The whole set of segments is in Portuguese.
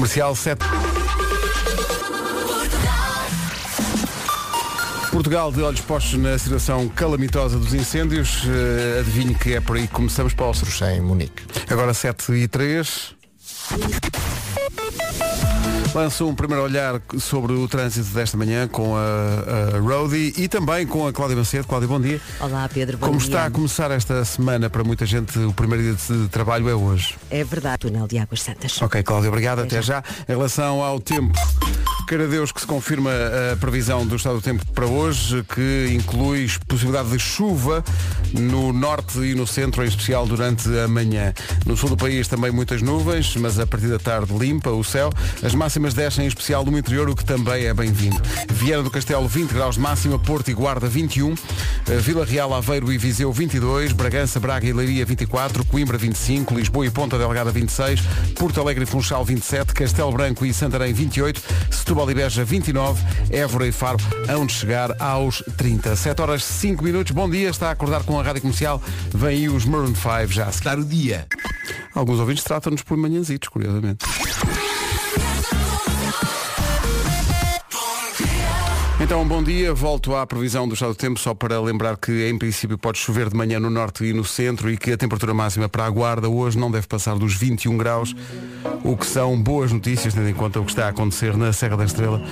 Comercial 7. Portugal de olhos postos na situação calamitosa dos incêndios. Adivinho que é por aí que começamos, para Ostros, em Munique. Agora 7:03. Lanço um primeiro olhar sobre o trânsito desta manhã com a Rodi e também com a Cláudia Macedo. Cláudia, bom dia. Olá, Pedro, bom dia. Como está a começar esta semana, para muita gente, o primeiro dia de trabalho é hoje. É verdade, túnel de Águas Santas. Ok, Cláudia, obrigado. Até já. Em relação ao tempo, queira Deus que se confirma a previsão do estado do tempo para hoje, que inclui possibilidade de chuva no norte e no centro, em especial durante a manhã. No sul do país também muitas nuvens, mas a partir da tarde limpa o céu. As máximas descem, em especial no interior, o que também é bem-vindo. Viana do Castelo, 20 graus de máxima, Porto e Guarda, 21, Vila Real, Aveiro e Viseu, 22, Bragança, Braga e Leiria, 24, Coimbra, 25, Lisboa e Ponta Delgada, 26, Portalegre e Funchal, 27, Castelo Branco e Santarém, 28, Setúbal e Beja, 29, Évora e Faro, onde chegar aos 30. 7:05, bom dia, está a acordar com a Rádio Comercial, vem aí os Maroon 5 já a secar o dia. Alguns ouvintes tratam-nos por manhãzitos, curiosamente. Então, bom dia. Volto à previsão do estado do tempo, só para lembrar que, em princípio, pode chover de manhã no norte e no centro e que a temperatura máxima para a Guarda hoje não deve passar dos 21 graus, o que são boas notícias, tendo em conta o que está a acontecer na Serra da Estrela,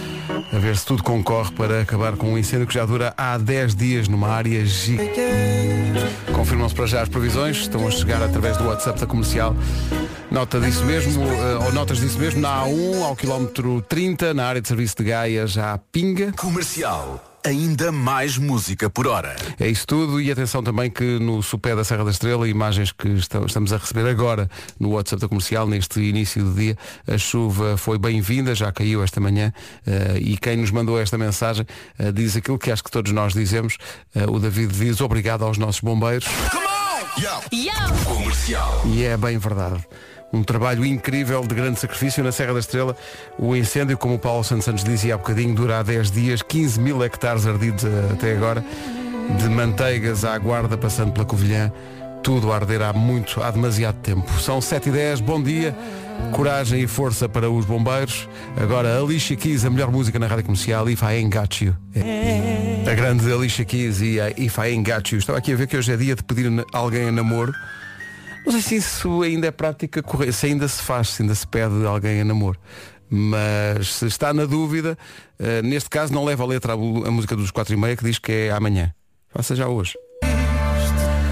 a ver se tudo concorre para acabar com um incêndio que já dura há 10 dias numa área gigante. Confirmam-se para já as previsões, estão a chegar através do WhatsApp da Comercial. Nota disso mesmo, ou notas disso mesmo, na A1, ao quilómetro 30, na área de serviço de Gaia, já a pinga. Comercial, ainda mais música por hora. É isso tudo, e atenção também que no sopé da Serra da Estrela, imagens que estamos a receber agora no WhatsApp da Comercial, neste início do dia, a chuva foi bem-vinda, já caiu esta manhã, e quem nos mandou esta mensagem diz aquilo que acho que todos nós dizemos, o David diz obrigado aos nossos bombeiros. Comercial. E é bem verdade. Um trabalho incrível, de grande sacrifício na Serra da Estrela. O incêndio, como o Paulo Alexandre Santos dizia há bocadinho, dura há 10 dias, 15 mil hectares ardidos até agora, de Manteigas à Guarda, passando pela Covilhã, tudo a arder há demasiado tempo. São 7:10, bom dia, coragem e força para os bombeiros. Agora Alicia Keys, a melhor música na Rádio Comercial, If I Ain't Got You. A grande Alicia Keys e a If I Ain't Got You. Estava aqui a ver que hoje é dia de pedir alguém a namoro. Não sei se isso ainda é prática, se ainda se faz, se ainda se pede alguém a namoro. Mas se está na dúvida, neste caso não leva a letra a música dos 4:30 que diz que é amanhã. Faça já hoje.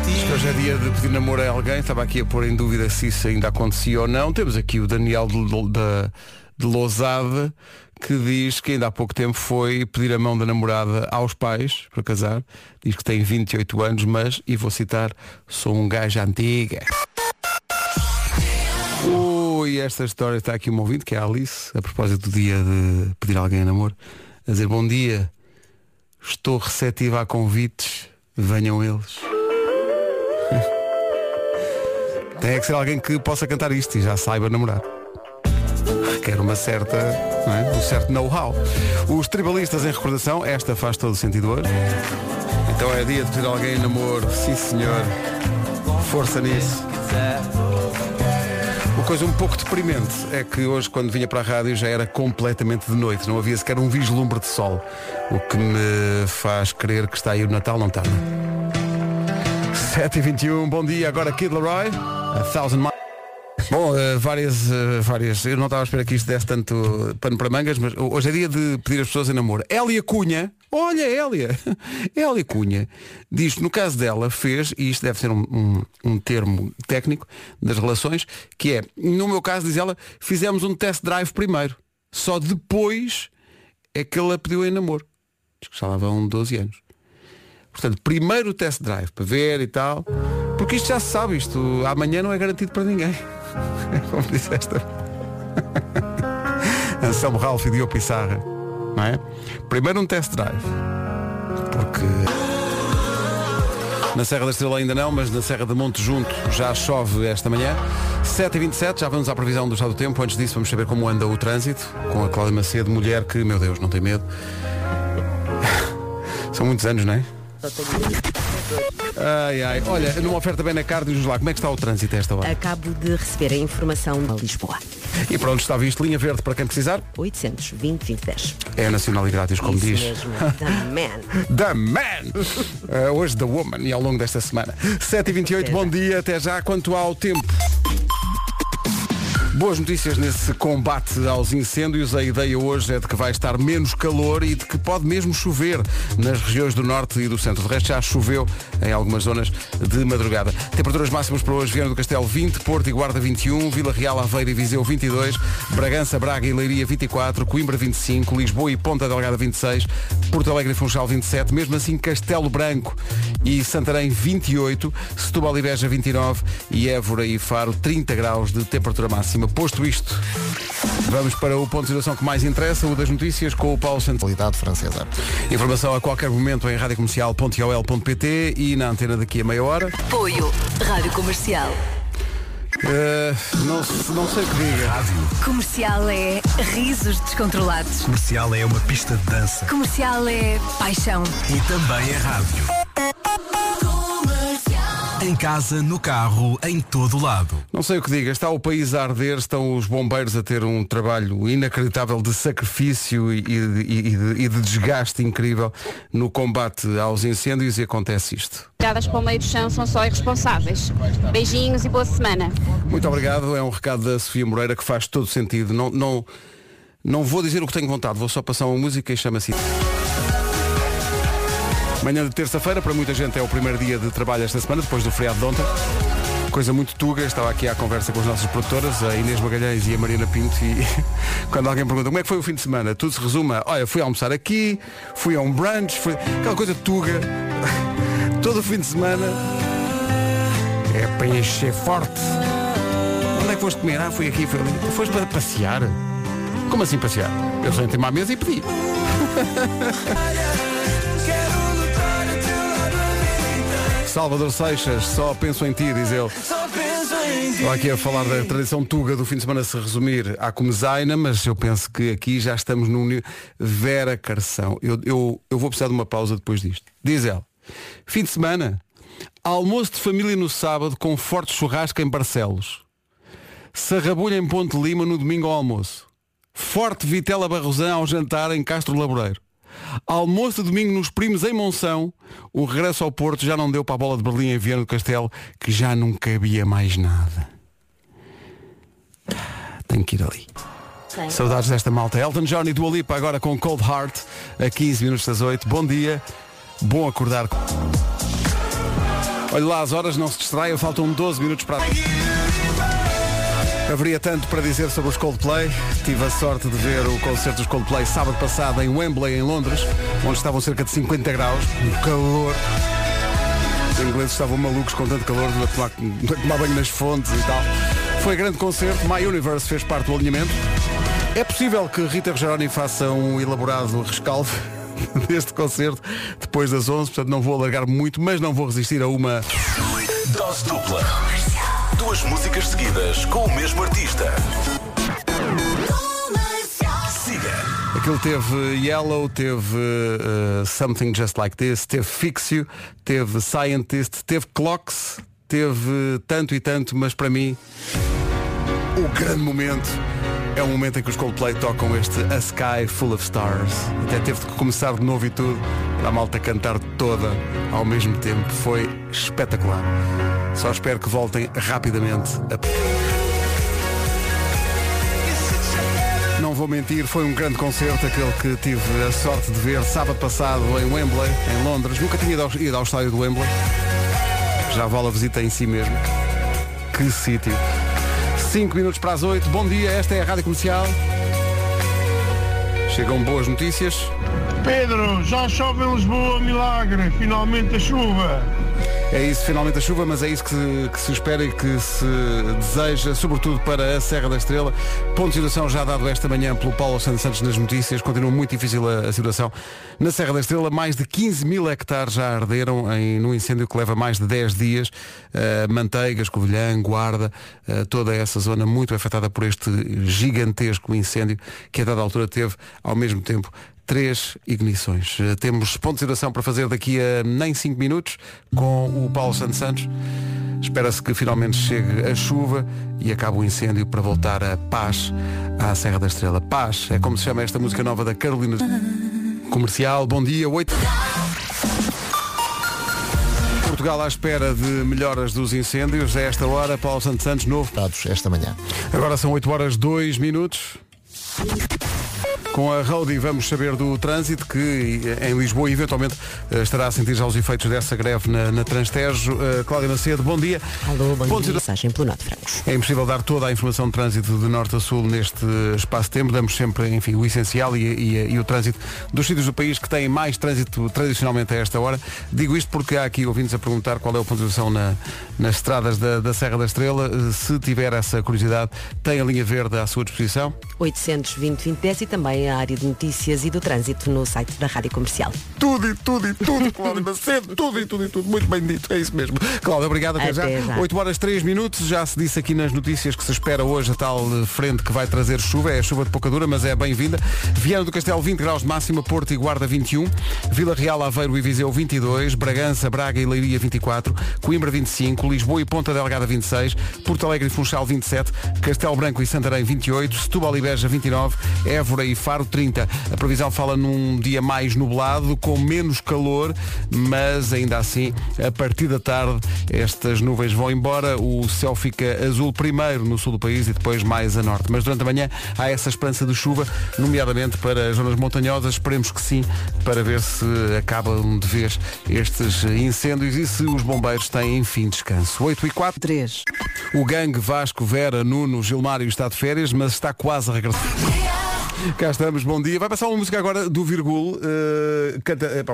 Diz que hoje é dia de pedir namoro a alguém. Estava aqui a pôr em dúvida se isso ainda acontecia ou não. Temos aqui o Daniel de Lousada, que diz que ainda há pouco tempo foi pedir a mão da namorada aos pais para casar. Diz que tem 28 anos, mas, e vou citar, sou um gajo antiga. Ui, esta história, está aqui um ouvinte, que é a Alice, a propósito do dia de pedir alguém a namoro, a dizer: bom dia, estou receptiva a convites, venham eles. Tem é que ser alguém que possa cantar isto e já saiba namorar. Requer uma certa, não é? Um certo know-how. Os tribalistas em recordação, esta faz todo o sentido hoje. Então é dia de pedir alguém namoro, sim senhor. Força nisso. Uma coisa um pouco deprimente é que hoje, quando vinha para a rádio, já era completamente de noite. Não havia sequer um vislumbre de sol. O que me faz crer que está aí o Natal, não tarda. 7:21, bom dia, agora Kid Laroi, A Thousand Miles. Bom, várias. Eu não estava à espera que isto desse tanto pano para mangas, mas hoje é dia de pedir as pessoas em namoro. Hélia Cunha, olha Hélia, Hélia Cunha, diz, no caso dela fez, e isto deve ser um termo técnico das relações, que é, no meu caso, diz ela, fizemos um test drive primeiro. Só depois é que ela pediu em namoro. Diz que já lá vão 12 anos. Portanto, primeiro o test drive, para ver e tal, porque isto já se sabe, isto amanhã não é garantido para ninguém. Como disse esta Anselmo Ralph e Diogo Pissarra, não é? Primeiro um test drive, porque na Serra da Estrela ainda não, mas na Serra de Monte Junto já chove esta manhã. 7:27, já vamos à previsão do estado do tempo. Antes disso, vamos saber como anda o trânsito com a Cláudia Macedo, mulher que, meu Deus, não tem medo. São muitos anos, não é? Ai, ai. Olha, numa oferta bem na cara, diz-nos lá, como é que está o trânsito a esta hora? Acabo de receber a informação de Lisboa. E pronto, está visto. Linha verde para quem precisar. 800-20-2010. É nacional e grátis, como isso diz. Mesmo. The man. The man. Hoje, the woman. E ao longo desta semana. 7h28, bom dia. Até já. Quanto ao tempo... Boas notícias nesse combate aos incêndios. A ideia hoje é de que vai estar menos calor e de que pode mesmo chover nas regiões do norte e do centro. De resto, já choveu em algumas zonas de madrugada. Temperaturas máximas para hoje: Viana do Castelo 20, Porto e Guarda 21, Vila Real, Aveiro e Viseu 22, Bragança, Braga e Leiria 24, Coimbra 25, Lisboa e Ponta Delgada 26, Portalegre e Funchal 27, mesmo assim Castelo Branco e Santarém 28, Setúbal e Beja 29 e Évora e Faro 30 graus de temperatura máxima. Posto isto, vamos para o ponto de situação que mais interessa, o das notícias, com o Paulo Santos. Francesa. Informação a qualquer momento em radiocomercial.ol.pt e na antena daqui a meia hora. Apoio Rádio Comercial. Não sei o que diga. Rádio. Comercial é risos descontrolados. Comercial é uma pista de dança. Comercial é paixão. E também é rádio. Em casa, no carro, em todo lado. Não sei o que diga, está o país a arder, estão os bombeiros a ter um trabalho inacreditável de sacrifício e de desgaste incrível no combate aos incêndios e acontece isto. Obrigadas para o meio do chão, são só irresponsáveis. Beijinhos e boa semana. Muito obrigado, é um recado da Sofia Moreira que faz todo sentido. Não vou dizer o que tenho vontade, vou só passar uma música e chama-se... Manhã de terça-feira, para muita gente é o primeiro dia de trabalho esta semana, depois do feriado de ontem. Coisa muito tuga, estava aqui à conversa com as nossas produtoras, a Inês Magalhães e a Mariana Pinto, e quando alguém pergunta como é que foi o fim de semana, tudo se resume a, olha, fui almoçar aqui, fui a um brunch, fui... aquela coisa tuga, todo o fim de semana é para encher forte. Onde é que foste comer? Ah, fui aqui, fui ali. Foste para passear? Como assim passear? Eu só entrei à mesa e pedi. Salvador Seixas, só penso em ti, diz ele. Estou aqui a falar da tradição tuga do fim de semana se resumir à comezaina, mas eu penso que aqui já estamos num nível... Vera Carção. Eu vou precisar de uma pausa depois disto. Diz ela. Fim de semana, almoço de família no sábado com forte churrasco em Barcelos. Sarrabulho em Ponte Lima no domingo ao almoço. Forte vitela barrosã ao jantar em Castro Laboreiro. Almoço de domingo nos primos em Monção. O regresso ao Porto já não deu para a bola de Berlim em Viana do Castelo, que já não cabia mais nada. Tenho que ir ali. Sim. Saudades desta malta. Elton John e Dua Lipa agora com Cold Heart a 15 minutos das 8. Bom dia, bom acordar. Olha lá as horas, não se distraia, faltam 12 minutos para... Haveria tanto para dizer sobre os Coldplay. Tive a sorte de ver o concerto dos Coldplay sábado passado em Wembley, em Londres, onde estavam cerca de 50 graus, um calor. Os ingleses estavam malucos com tanto calor, de tomar banho nas fontes e tal. Foi grande concerto, My Universe fez parte do alinhamento. É possível que Rita Rogeroni faça um elaborado rescaldo deste concerto depois das 11, portanto não vou alargar muito, mas não vou resistir a uma... Dose dupla. Duas músicas seguidas com o mesmo artista. Siga. Aquilo teve Yellow, teve Something Just Like This, teve Fix You, teve Scientist, teve Clocks, teve tanto e tanto, mas para mim o grande momento é o momento em que os Coldplay tocam este A Sky Full of Stars. Até teve de começar de novo e tudo, para a malta cantar toda ao mesmo tempo. Foi espetacular. Só espero que voltem rapidamente a... Não vou mentir, foi um grande concerto aquele que tive a sorte de ver sábado passado em Wembley, em Londres. Nunca tinha ido ao estádio do Wembley. Já vale a visita em si mesmo. Que sítio. 5 minutos para as 8. Bom dia, esta é a Rádio Comercial. Chegam boas notícias. Pedro, já chove em Lisboa, milagre. Finalmente a chuva. É isso, finalmente a chuva, mas é isso que se espera e que se deseja, sobretudo para a Serra da Estrela. Ponto de situação já dado esta manhã pelo Paulo Alexandre Santos nas notícias. Continua muito difícil a situação. Na Serra da Estrela, mais de 15 mil hectares já arderam num incêndio que leva mais de 10 dias. Manteigas, Covilhã, Guarda, toda essa zona muito afetada por este gigantesco incêndio que a dada altura teve, ao mesmo tempo, 3 ignições. Temos ponto de situação para fazer daqui a nem 5 minutos com o Paulo Alexandre Santos. Espera-se que finalmente chegue a chuva e acabe o incêndio para voltar a paz à Serra da Estrela. Paz é como se chama esta música nova da Carolina. Comercial, bom dia, 8... Portugal à espera de melhoras dos incêndios. A esta hora, Paulo Santos Santos, novo dados esta manhã. Agora são 8h02. Com a Rodi vamos saber do trânsito, que em Lisboa eventualmente estará a sentir já os efeitos dessa greve na Transtejo. Cláudia Macedo, bom dia. Alô, bom dia. Mensagem pelo Norte Francos. É impossível dar toda a informação de trânsito de norte a sul neste espaço-tempo. Damos sempre, enfim, o essencial e o trânsito dos sítios do país que têm mais trânsito tradicionalmente a esta hora. Digo isto porque há aqui ouvintes a perguntar qual é a pontuação nas estradas da Serra da Estrela. Se tiver essa curiosidade, tem a linha verde à sua disposição. 820-2010 e também a área de notícias e do trânsito no site da Rádio Comercial. Tudo, Cláudia Macedo, tudo. Muito bem dito, é isso mesmo. Cláudia, obrigado. Até já. 8h03, já se disse aqui nas notícias que se espera hoje a tal frente que vai trazer chuva. É chuva de pouca dura, mas é bem-vinda. Viana do Castelo, 20 graus de máxima, Porto e Guarda 21, Vila Real, Aveiro e Viseu 22, Bragança, Braga e Leiria 24, Coimbra 25, Lisboa e Ponta Delgada 26, Portalegre e Funchal 27, Castelo Branco e Santarém 28, Setúbal e Beja 29, Évora e Faro 30. A previsão fala num dia mais nublado, com menos calor, mas ainda assim, a partir da tarde, estas nuvens vão embora. O céu fica azul primeiro no sul do país e depois mais a norte. Mas durante a manhã há essa esperança de chuva, nomeadamente para as zonas montanhosas. Esperemos que sim, para ver se acabam de vez estes incêndios e se os bombeiros têm, enfim, descanso. 8h04. 3. O gangue Vasco, Vera, Nuno, Gilmário está de férias, mas está quase a regressar. Cá estamos, bom dia. Vai passar uma música agora do Virgul.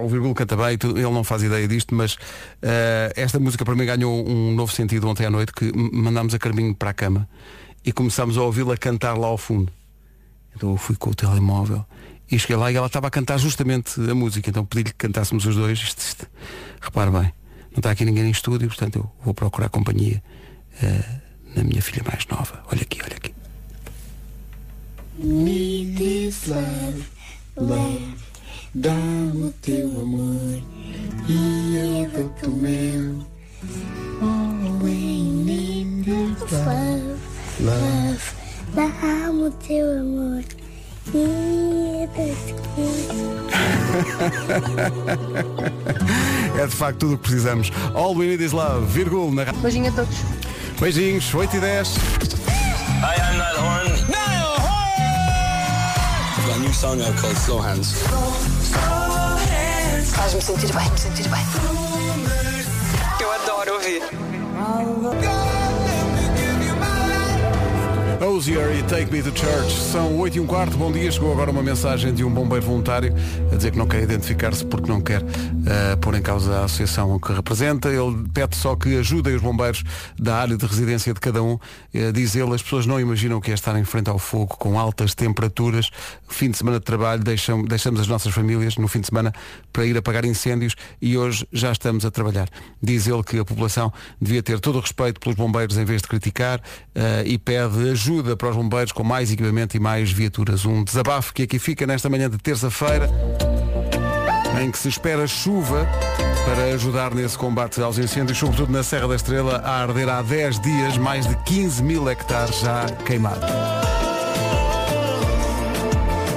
O Virgul canta bem, ele não faz ideia disto, mas esta música para mim ganhou um novo sentido ontem à noite, que mandámos a Carminho para a cama e começámos a ouvi-la cantar lá ao fundo. Então eu fui com o telemóvel e cheguei lá e ela estava a cantar justamente a música, então pedi-lhe que cantássemos os dois. Repare bem, não está aqui ninguém em estúdio, portanto eu vou procurar companhia na minha filha mais nova. Olha aqui. Me diz love, dá-me o teu amor e eu dou-te o meu. Oh, we need love, dá-me o teu amor e eu dou-te o meu. É de facto tudo o que precisamos. All we need is love, Virgul, na rádio. Beijinho a todos. Beijinhos, 8h10. I am not horn. No! Faz-me sentir bem, Eu adoro ouvir. Ozier e Take Me to Church. São 8h15, bom dia. Chegou agora uma mensagem de um bombeiro voluntário a dizer que não quer identificar-se porque não quer pôr em causa a associação que representa. Ele pede só que ajudem os bombeiros da área de residência de cada um. Diz ele, as pessoas não imaginam o que é estar em frente ao fogo com altas temperaturas. Fim de semana de trabalho, deixamos as nossas famílias no fim de semana para ir apagar incêndios e hoje já estamos a trabalhar. Diz ele que a população devia ter todo o respeito pelos bombeiros em vez de criticar e pede ajuda para os bombeiros com mais equipamento e mais viaturas. Um desabafo que aqui fica nesta manhã de terça-feira, em que se espera chuva para ajudar nesse combate aos incêndios, sobretudo na Serra da Estrela, a arder há 10 dias, mais de 15 mil hectares já queimados.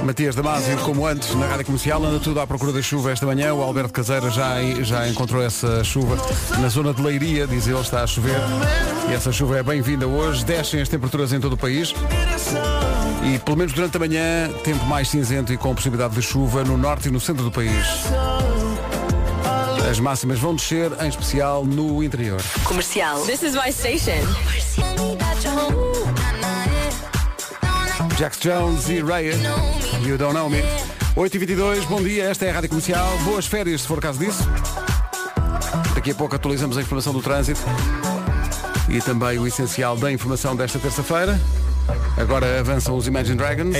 Matias Damasio, como antes, na Rádio Comercial, anda tudo à procura da chuva esta manhã. O Alberto Caseira já encontrou essa chuva na zona de Leiria, diz ele, está a chover. E essa chuva é bem-vinda hoje, descem as temperaturas em todo o país. E pelo menos durante a manhã, tempo mais cinzento e com possibilidade de chuva no norte e no centro do país. As máximas vão descer, em especial no interior. Comercial. This is my station. Jax Jones e Raya, You Don't Know Me. 8h22, bom dia, esta é a Rádio Comercial. Boas férias, se for caso disso. Daqui a pouco atualizamos a informação do trânsito e também o essencial da informação desta terça-feira. Agora avançam os Imagine Dragons.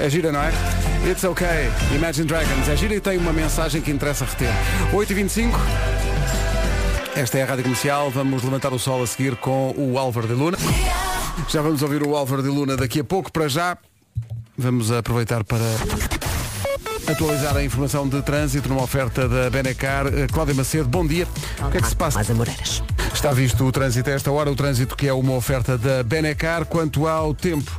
É gira, não é? It's OK. Imagine Dragons. É gira e tem uma mensagem que interessa reter. 8h25. Esta é a Rádio Comercial. Vamos levantar o sol a seguir com o Álvaro de Luna. Já vamos ouvir o Álvaro de Luna daqui a pouco. Para já, Vamos aproveitar para atualizar a informação de trânsito numa oferta da Benecar. Cláudia Macedo, bom dia. Olá, o que é que se passa? Está visto o trânsito a esta hora, o trânsito que é uma oferta da Benecar. Quanto ao tempo,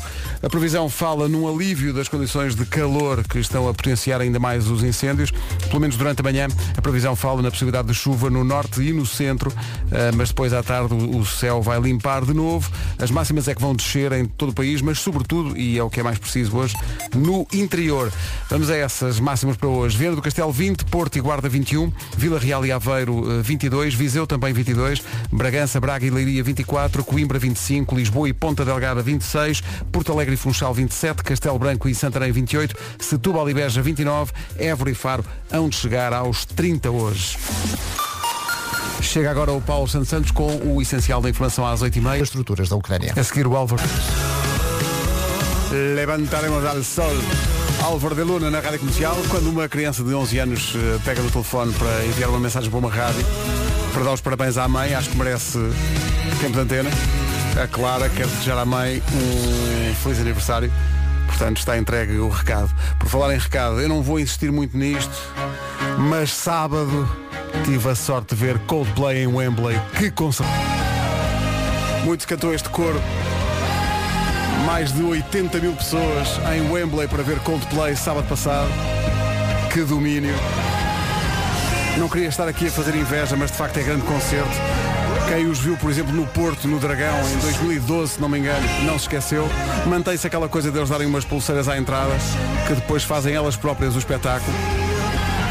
a previsão fala num alívio das condições de calor que estão a potenciar ainda mais os incêndios. Pelo menos durante a manhã, a previsão fala na possibilidade de chuva no norte e no centro, mas depois à tarde o céu vai limpar de novo. As máximas é que vão descer em todo o país, mas sobretudo, e é o que é mais preciso hoje, no interior. Vamos a essas máximas para hoje. Viana do Castelo 20, Porto e Guarda 21, Vila Real e Aveiro 22, Viseu também 22, Bragança, Braga e Leiria 24, Coimbra 25, Lisboa e Ponta Delgada 26, Portalegre e Funchal 27, Castelo Branco e Santarém 28, Setúbal e Beja 29, Évora e Faro hão de chegar aos 30 hoje. Chega agora o Paulo Alexandre Santos com o essencial da informação às 8h30. As estruturas da Ucrânia. A seguir o Álvaro. Levantaremos al sol. Álvaro de Luna na Rádio Comercial. Quando uma criança de 11 anos pega no telefone para enviar uma mensagem para uma rádio, para dar os parabéns à mãe, acho que merece tempo de antena. A Clara quer desejar à mãe um feliz aniversário. Portanto, está entregue o recado. Por falar em recado, eu não vou insistir muito nisto, mas sábado tive a sorte de ver Coldplay em Wembley. Que concerto! Muito cantou este coro. Mais de 80 mil pessoas em Wembley para ver Coldplay sábado passado. Que domínio! Não queria estar aqui a fazer inveja, mas de facto é grande concerto. Quem os viu, por exemplo, no Porto, no Dragão, em 2012, se não me engano, não se esqueceu. Mantém-se aquela coisa de eles darem umas pulseiras à entrada, que depois fazem elas próprias o espetáculo,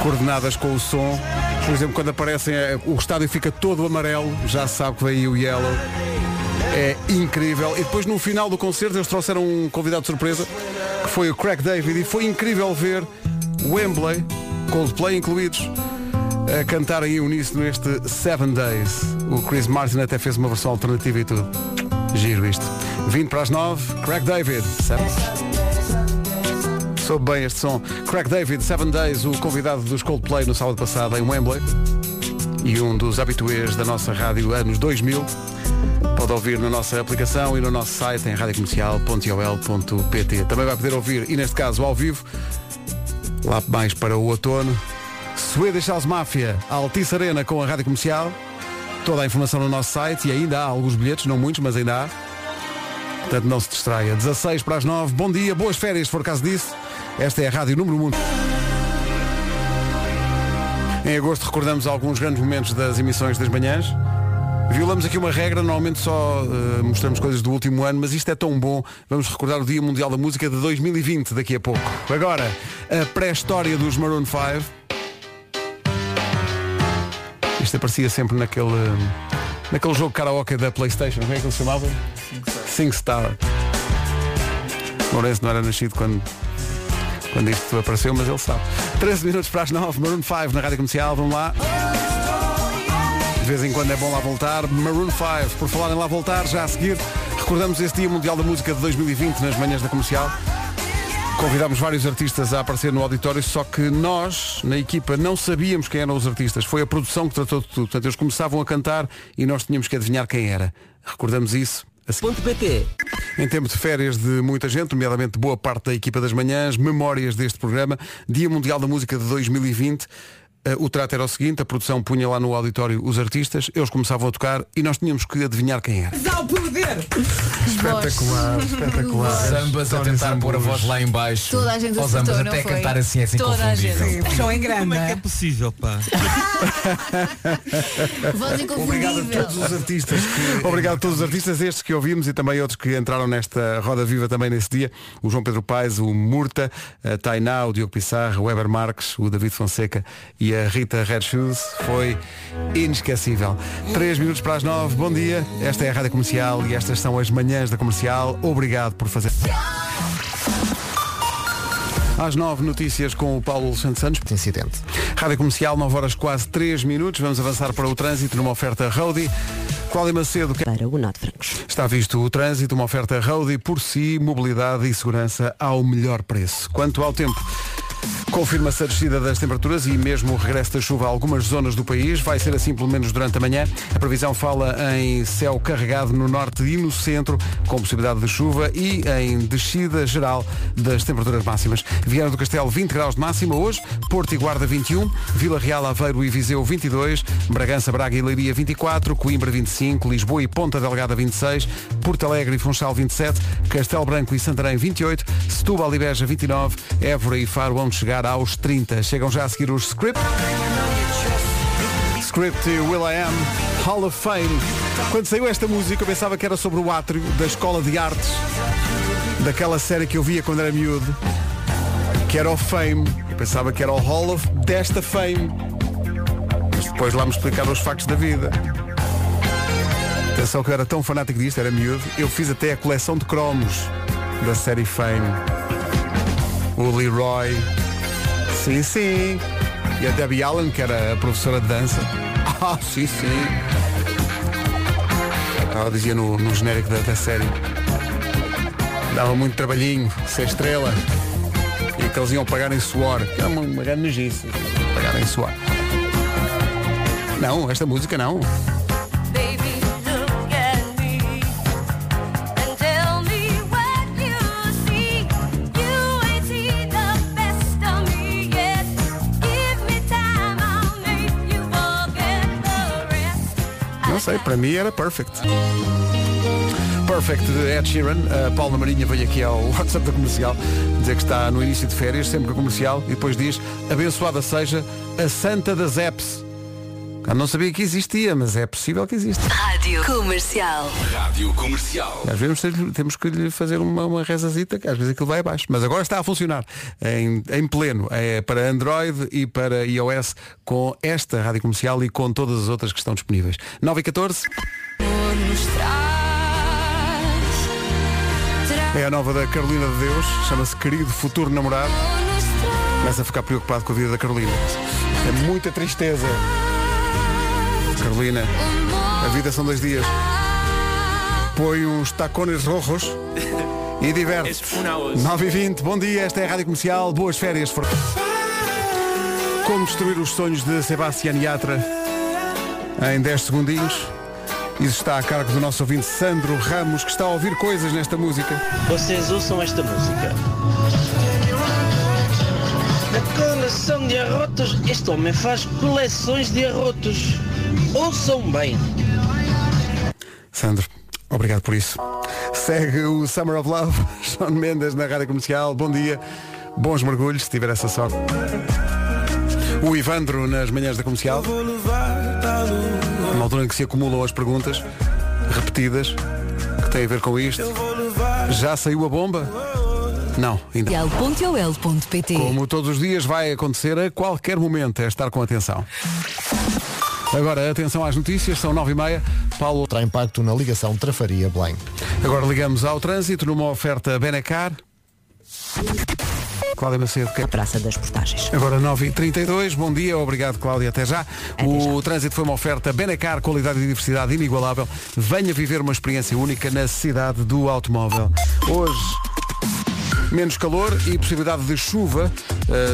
coordenadas com o som. Por exemplo, quando aparecem, o estádio fica todo amarelo, já se sabe que veio o Yellow. É incrível. E depois, no final do concerto, eles trouxeram um convidado de surpresa, que foi o Craig David, e foi incrível ver Wembley, Coldplay incluídos, a cantar em uníssono este 7 Days. O Chris Martin até fez uma versão alternativa e tudo. Giro isto. 20 para as 9, Craig David 7. Soube bem este som. Craig David, 7 Days, o convidado dos Coldplay no sábado passado em Wembley, e um dos habituês da nossa rádio anos 2000. Pode ouvir na nossa aplicação e no nosso site em radiocomercial.ol.pt. Também vai poder ouvir, e neste caso ao vivo, lá mais para o outono, Swedish House Mafia, Altice Arena, com a Rádio Comercial. Toda a informação no nosso site, e ainda há alguns bilhetes, não muitos, mas ainda há. Portanto, não se distraia. 16 para as 9, bom dia, boas férias, se for caso disso. Esta é a Rádio Número 1. Em agosto recordamos alguns grandes momentos das emissões das manhãs. Violamos aqui uma regra, normalmente só mostramos coisas do último ano, mas isto é tão bom. Vamos recordar o Dia Mundial da Música de 2020 daqui a pouco. Agora, a pré-história dos Maroon 5. Isto aparecia sempre naquele jogo karaoke da PlayStation. Como é que ele se chamava? Sing Star. Lourenço não era nascido quando isto apareceu, mas ele sabe. 13 minutos para as 9, Maroon 5 na Rádio Comercial, vamos lá. De vez em quando é bom lá voltar. Maroon 5, por falarem lá voltar, já a seguir, recordamos esse Dia Mundial da Música de 2020 nas manhãs da Comercial. Convidámos vários artistas a aparecer no auditório, só que nós, na equipa, não sabíamos quem eram os artistas. Foi a produção que tratou de tudo. Portanto, eles começavam a cantar e nós tínhamos que adivinhar quem era. Recordamos isso. .pt. Em tempo de férias de muita gente, nomeadamente boa parte da equipa das manhãs, memórias deste programa, Dia Mundial da Música de 2020, o trato era o seguinte: a produção punha lá no auditório os artistas, eles começavam a tocar e nós tínhamos que adivinhar quem era. Ao poder! Espetacular, espetacular. Sambas a tentar pôr a voz lá em baixo. Toda a gente aos ambas até não foi? Cantar assim é assim confundível. São em grande. Como é que é possível, pá? Voz inconfundível. Obrigado a todos os artistas. Obrigado a todos os artistas, estes que ouvimos e também outros que entraram nesta roda viva também nesse dia. O João Pedro Paes, o Murta, a Tainá, o Diogo Pissarra, o Weber Marques, o David Fonseca e a Rita Red Shoes. Foi inesquecível. 3 minutos para as 9, bom dia. Esta é a Rádio Comercial e estas são as manhãs da Comercial. Obrigado por fazer. Às 9, notícias com o Paulo Alexandre Santos. Incidente. Rádio Comercial, 9 horas quase 3 minutos. Vamos avançar para o trânsito numa oferta Rodi. Cláudia Macedo. Para o Norte Francos. Está visto o trânsito, uma oferta Rodi, por si, mobilidade e segurança ao melhor preço. Quanto ao tempo, Confirma-se a descida das temperaturas e mesmo o regresso da chuva a algumas zonas do país. Vai ser assim pelo menos durante a manhã. A previsão fala em céu carregado no norte e no centro, com possibilidade de chuva e em descida geral das temperaturas máximas. Viana do Castelo, 20 graus de máxima hoje. Porto e Guarda, 21. Vila Real, Aveiro e Viseu, 22. Bragança, Braga e Leiria, 24. Coimbra, 25. Lisboa e Ponta Delgada, 26. Portalegre e Funchal, 27. Castelo Branco e Santarém, 28. Setúbal e Beja, 29. Évora e Faro vão chegar aos 30. Chegam já a seguir os Script. Script e Will I Am, Hall of Fame. Quando saiu esta música eu pensava que era sobre o átrio da Escola de Artes, daquela série que eu via quando era miúdo, que era o Fame. Eu pensava que era o Hall of desta Fame. Mas depois lá me explicaram os factos da vida. Atenção que eu era tão fanático disto, era miúdo, eu fiz até a coleção de cromos da série Fame. O Leroy, sim, sim. E a Debbie Allen, que era a professora de dança. Ah, oh, sim, sim. Ela dizia no genérico da série. Dava muito trabalhinho, ser estrela. E que eles iam pagar em suor. Que era uma grande nojice. Pagar em suor. Não, esta música não. Sei, para mim era Perfect de Ed Sheeran. A Paula Marinha veio aqui ao WhatsApp da Comercial dizer que está no início de férias, sempre com a Comercial, e depois diz: abençoada seja a Santa das Apps. Eu não sabia que existia, mas é possível que exista. Rádio Comercial. Rádio Comercial. Às vezes temos que lhe fazer uma rezazita, que às vezes aquilo vai abaixo. Mas agora está a funcionar em pleno. É para Android e para iOS, com esta Rádio Comercial e com todas as outras que estão disponíveis. 9h14. É a nova da Carolina de Deus. Chama-se Querido Futuro Namorado. Começa a ficar preocupado com a vida da Carolina. É muita tristeza. Carolina, a vida são 2 dias. Põe uns tacones rojos e diverte-se. 9h20, bom dia, esta é a Rádio Comercial. Boas férias. Como destruir os sonhos de Sebastián Yatra em 10 segundinhos. Isso está a cargo do nosso ouvinte Sandro Ramos, que está a ouvir coisas nesta música. Vocês ouçam esta música. Na coleção de arrotos, este homem faz coleções de arrotos. Ouçam bem. Sandro, obrigado por isso. Segue o Summer of Love, Shawn Mendes na Rádio Comercial. Bom dia, bons mergulhos, se tiver essa sorte. O Ivandro nas manhãs da Comercial. Uma altura em que se acumulam as perguntas repetidas que têm a ver com isto. Já saiu a bomba? Não, ainda não. Como todos os dias vai acontecer a qualquer momento, é estar com atenção. Agora, atenção às notícias, são 9h30. Paulo, terá impacto na ligação Trafaria-Belém. Agora ligamos ao trânsito numa oferta Benecar. Cláudia Macedo, que é a Praça das Portagens. Agora 9h32, bom dia, obrigado Cláudia, até já. O trânsito foi uma oferta Benecar, qualidade e diversidade inigualável. Venha viver uma experiência única na cidade do automóvel. Hoje, menos calor e possibilidade de chuva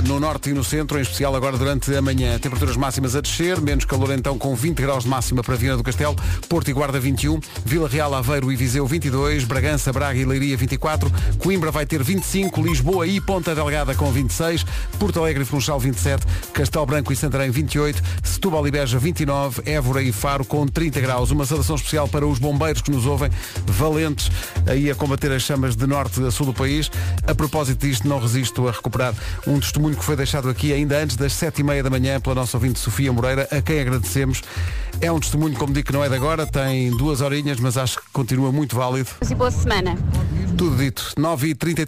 no norte e no centro, em especial agora durante a manhã. Temperaturas máximas a descer, menos calor então com 20 graus de máxima para Viana do Castelo, Porto e Guarda 21, Vila Real, Aveiro e Viseu 22, Bragança, Braga e Leiria 24, Coimbra vai ter 25, Lisboa e Ponta Delgada com 26, Portalegre e Funchal 27, Castelo Branco e Santarém 28, Setúbal e Beja 29, Évora e Faro com 30 graus. Uma saudação especial para os bombeiros que nos ouvem, valentes aí a combater as chamas de norte a sul do país. A propósito disto, não resisto a recuperar um testemunho que foi deixado aqui ainda antes das 7h30 da manhã pela nossa ouvinte Sofia Moreira, a quem agradecemos. É um testemunho, como digo, que não é de agora, tem 2 horinhas, mas acho que continua muito válido. E boa semana. Tudo dito, 9h30.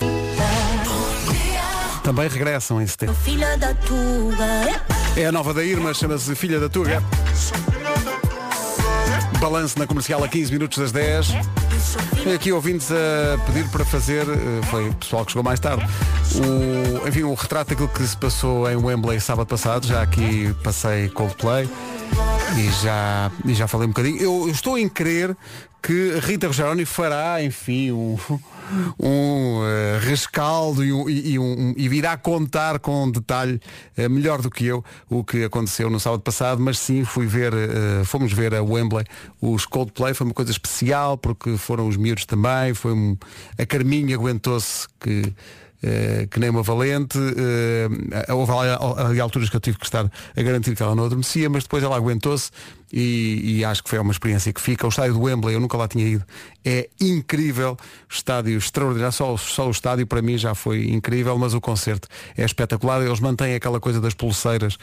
Também regressam em setembro. É a nova da Irma, chama-se Filha da Tuga. Balanço na Comercial a 15 minutos das 10. Aqui ouvintes a pedir para fazer, foi o pessoal que chegou mais tarde, o retrato daquilo que se passou em Wembley sábado passado. Já aqui passei Coldplay e já falei um bocadinho. Eu estou em crer que Rita Rogeroni fará, enfim, rescaldo e virá contar com detalhe melhor do que eu o que aconteceu no sábado passado. Mas sim, fomos ver a Wembley os Coldplay, foi uma coisa especial porque foram os miúdos também, a Carminha aguentou-se que nem uma valente. Houve ali alturas que eu tive que estar a garantir que ela não adormecia, mas depois ela aguentou-se e acho que foi uma experiência que fica. O estádio do Wembley, eu nunca lá tinha ido, é incrível, estádio extraordinário, só o estádio para mim já foi incrível, mas o concerto é espetacular. Eles mantêm aquela coisa das pulseiras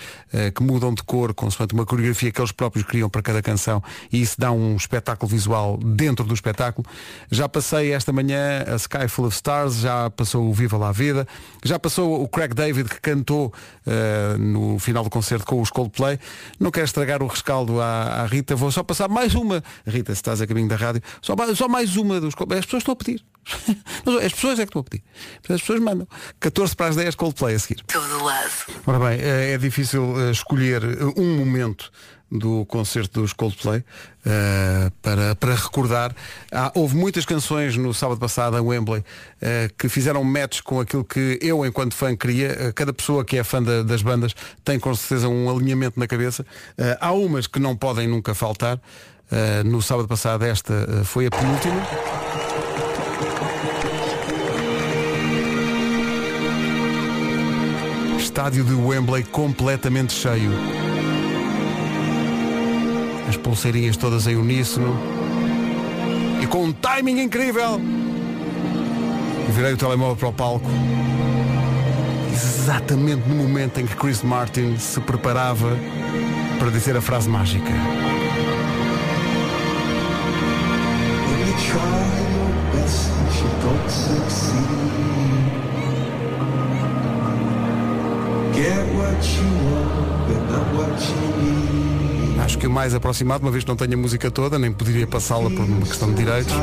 que mudam de cor consoante uma coreografia que eles próprios criam para cada canção, e isso dá um espetáculo visual dentro do espetáculo. Já passei esta manhã a Sky Full of Stars, já passou o Viva La Vida, já passou o Craig David, que cantou no final do concerto com os Coldplay. Não quero estragar o rescaldo à Rita, vou só passar mais uma. Rita, se estás a caminho da rádio, só mais uma dos Coldplay. As pessoas estão a pedir. As pessoas é que estão a pedir. As pessoas mandam. 14 para as 10, Coldplay a seguir. Todo lado. Ora bem, é difícil escolher um momento do concerto dos Coldplay para recordar. Houve muitas canções no sábado passado a Wembley que fizeram match com aquilo que eu, enquanto fã, queria. Cada pessoa que é fã das bandas tem com certeza um alinhamento na cabeça. Há umas que não podem nunca faltar. No sábado passado esta foi a penúltima. Estádio de Wembley completamente cheio, as pulseirinhas todas em uníssono e com um timing incrível. Eu virei o telemóvel para o palco exatamente no momento em que Chris Martin se preparava para dizer a frase mágica. Acho que o mais aproximado, uma vez que não tenho a música toda, nem poderia passá-la por uma questão de direitos,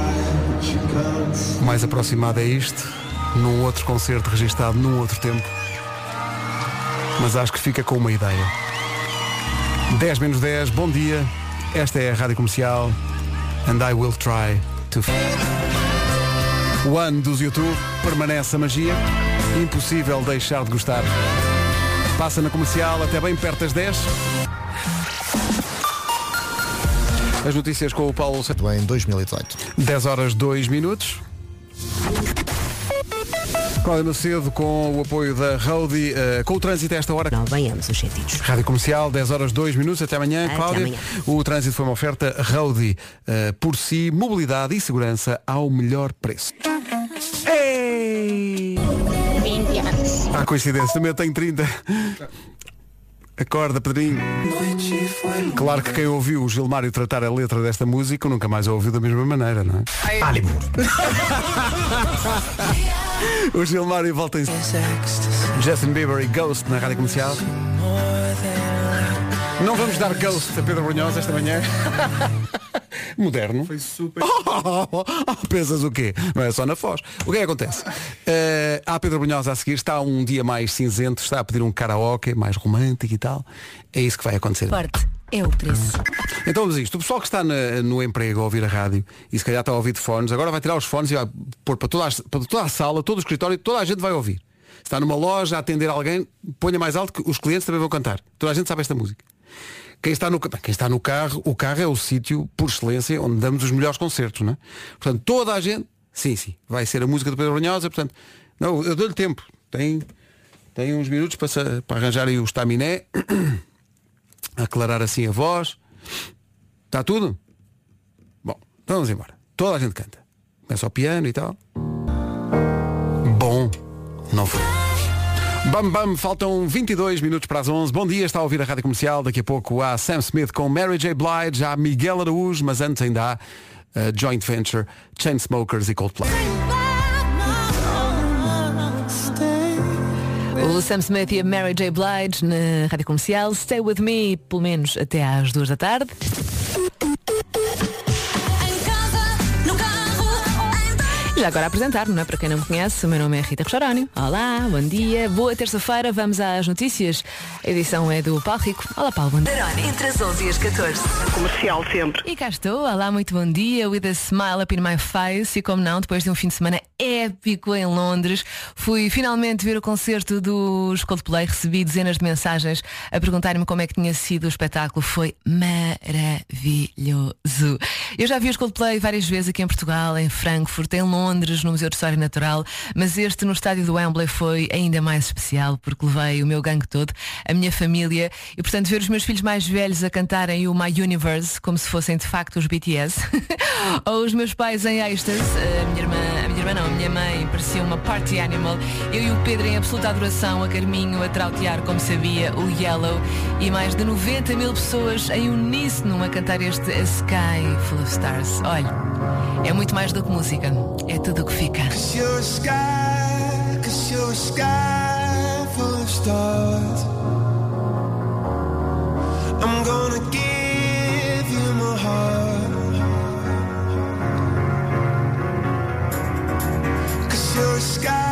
o mais aproximado é isto, num outro concerto registado num outro tempo, mas acho que fica com uma ideia. 10 menos 10, bom dia, esta é a Rádio Comercial. And I will try to One dos YouTube. Permanece a magia, impossível deixar de gostar. Passa na Comercial até bem perto das 10. As notícias com o Paulo Alexandre Santos em 2018. 10 horas 2 minutos. Cláudia Macedo com o apoio da Rodi, com o trânsito a esta hora. Não, venhamos os sentidos. Rádio Comercial, 10 horas 2 minutos, até amanhã, Cláudia. Até amanhã. O trânsito foi uma oferta Rodi, por si, mobilidade e segurança ao melhor preço. Ei! 20 anos. Há coincidência, também eu tenho 30. Acorda, Pedrinho. Claro que quem ouviu o Gilmário tratar a letra desta música nunca mais a ouviu da mesma maneira, não é? Ânimo. O Gilmário volta em Justin Bieber e Ghost na Rádio Comercial. Não vamos dar Ghost a Pedro Brunhosa esta manhã. Moderno. Foi super. Pensas o quê? Não é só na Foz. O que é que acontece? Há Pedro Brunhosa a seguir. Está um dia mais cinzento. Está a pedir um karaoke mais romântico e tal. É isso que vai acontecer. Parte é o preço. Então vamos a isto. O pessoal que está no emprego a ouvir a rádio e se calhar está a ouvir de fones, agora vai tirar os fones e vai pôr para toda a sala, todo o escritório, toda a gente vai ouvir. Se está numa loja a atender alguém, ponha mais alto que os clientes também vão cantar. Toda a gente sabe esta música. Quem está no carro, o carro é o sítio, por excelência, onde damos os melhores concertos, não é? Portanto, toda a gente, sim, vai ser a música do Pedro Brunhosa, portanto, não, eu dou-lhe tempo, tem uns minutos para arranjar aí o estaminé, aclarar assim a voz, está tudo? Bom, então vamos embora, toda a gente canta, começa ao piano e tal. Bom, não foi. Bam Bam, faltam 22 minutos para as 11. Bom dia, está a ouvir a Rádio Comercial. Daqui a pouco há Sam Smith com Mary J. Blige, há Miguel Araújo, mas antes ainda há Joint Venture, Chainsmokers e Coldplay. O Sam Smith e a Mary J. Blige na Rádio Comercial. Stay with me, pelo menos até às 2 da tarde. já agora apresentar-me, não é? Para quem não me conhece, o meu nome é Rita Rocharónio. Olá, bom dia, boa terça-feira, vamos às notícias. A edição é do Paulo Rico. Olá, Paulo, bom dia. Entre as 11 e as 14. Comercial sempre. E cá estou, olá, muito bom dia, with a smile up in my face. E como não, depois de um fim de semana épico em Londres, fui finalmente ver o concerto dos Coldplay, recebi dezenas de mensagens a perguntarem-me como é que tinha sido o espetáculo, foi maravilhoso. Eu já vi os Coldplay várias vezes aqui em Portugal, em Frankfurt, em Londres, no Museu de História Natural, mas este no estádio do Wembley foi ainda mais especial, porque levei o meu gangue todo, a minha família, e portanto ver os meus filhos mais velhos a cantarem o My Universe, como se fossem de facto os BTS, ou os meus pais em Easters, a minha mãe parecia uma party animal, eu e o Pedro em absoluta adoração, a Carminho a trautear como sabia o Yellow, e mais de 90 mil pessoas em uníssono a cantar este A Sky Full of Stars. Olha, é muito mais do que música, é tudo o que fica. Sky